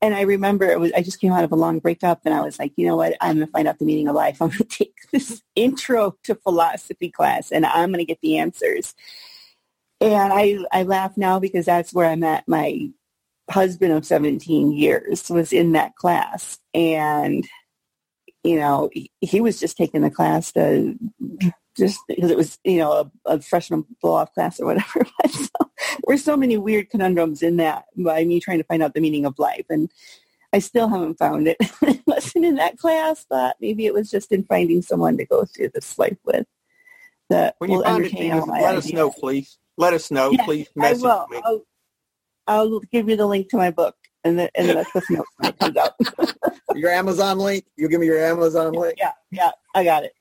And I remember it was, I just came out of a long breakup, and I was like, you know what? I'm going to find out the meaning of life. I'm going to take this intro to philosophy class, and I'm going to get the answers. And I, I laugh now because that's where I'm at. My husband of seventeen years was in that class. And, you know, he was just taking the class to just because it was, you know, a, a freshman blow-off class or whatever. There's so many weird conundrums in that by me trying to find out the meaning of life. And I still haven't found it. I wasn't in that class, but maybe it was just in finding someone to go through this life with. That when you will find it, let ideas. us know, please. Let us know. Yeah, please message I will. me. I'll, I'll give you the link to my book, and, the, and let us know when it comes out. Your Amazon link? You'll give me your Amazon link? Yeah, yeah, I got it.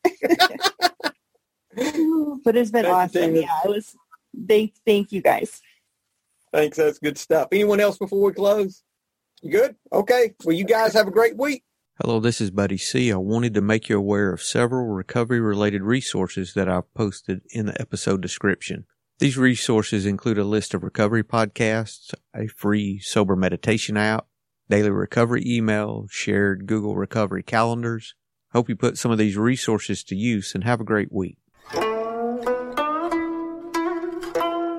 But it's been Thank awesome. Yeah, I was. Thank, thank you guys. Thanks. That's good stuff. Anyone else before we close? You good? Okay. Well, you guys have a great week. Hello, this is Buddy C. I wanted to make you aware of several recovery-related resources that I've posted in the episode description. These resources include a list of recovery podcasts, a free sober meditation app, daily recovery email, shared Google recovery calendars. Hope you put some of these resources to use and have a great week.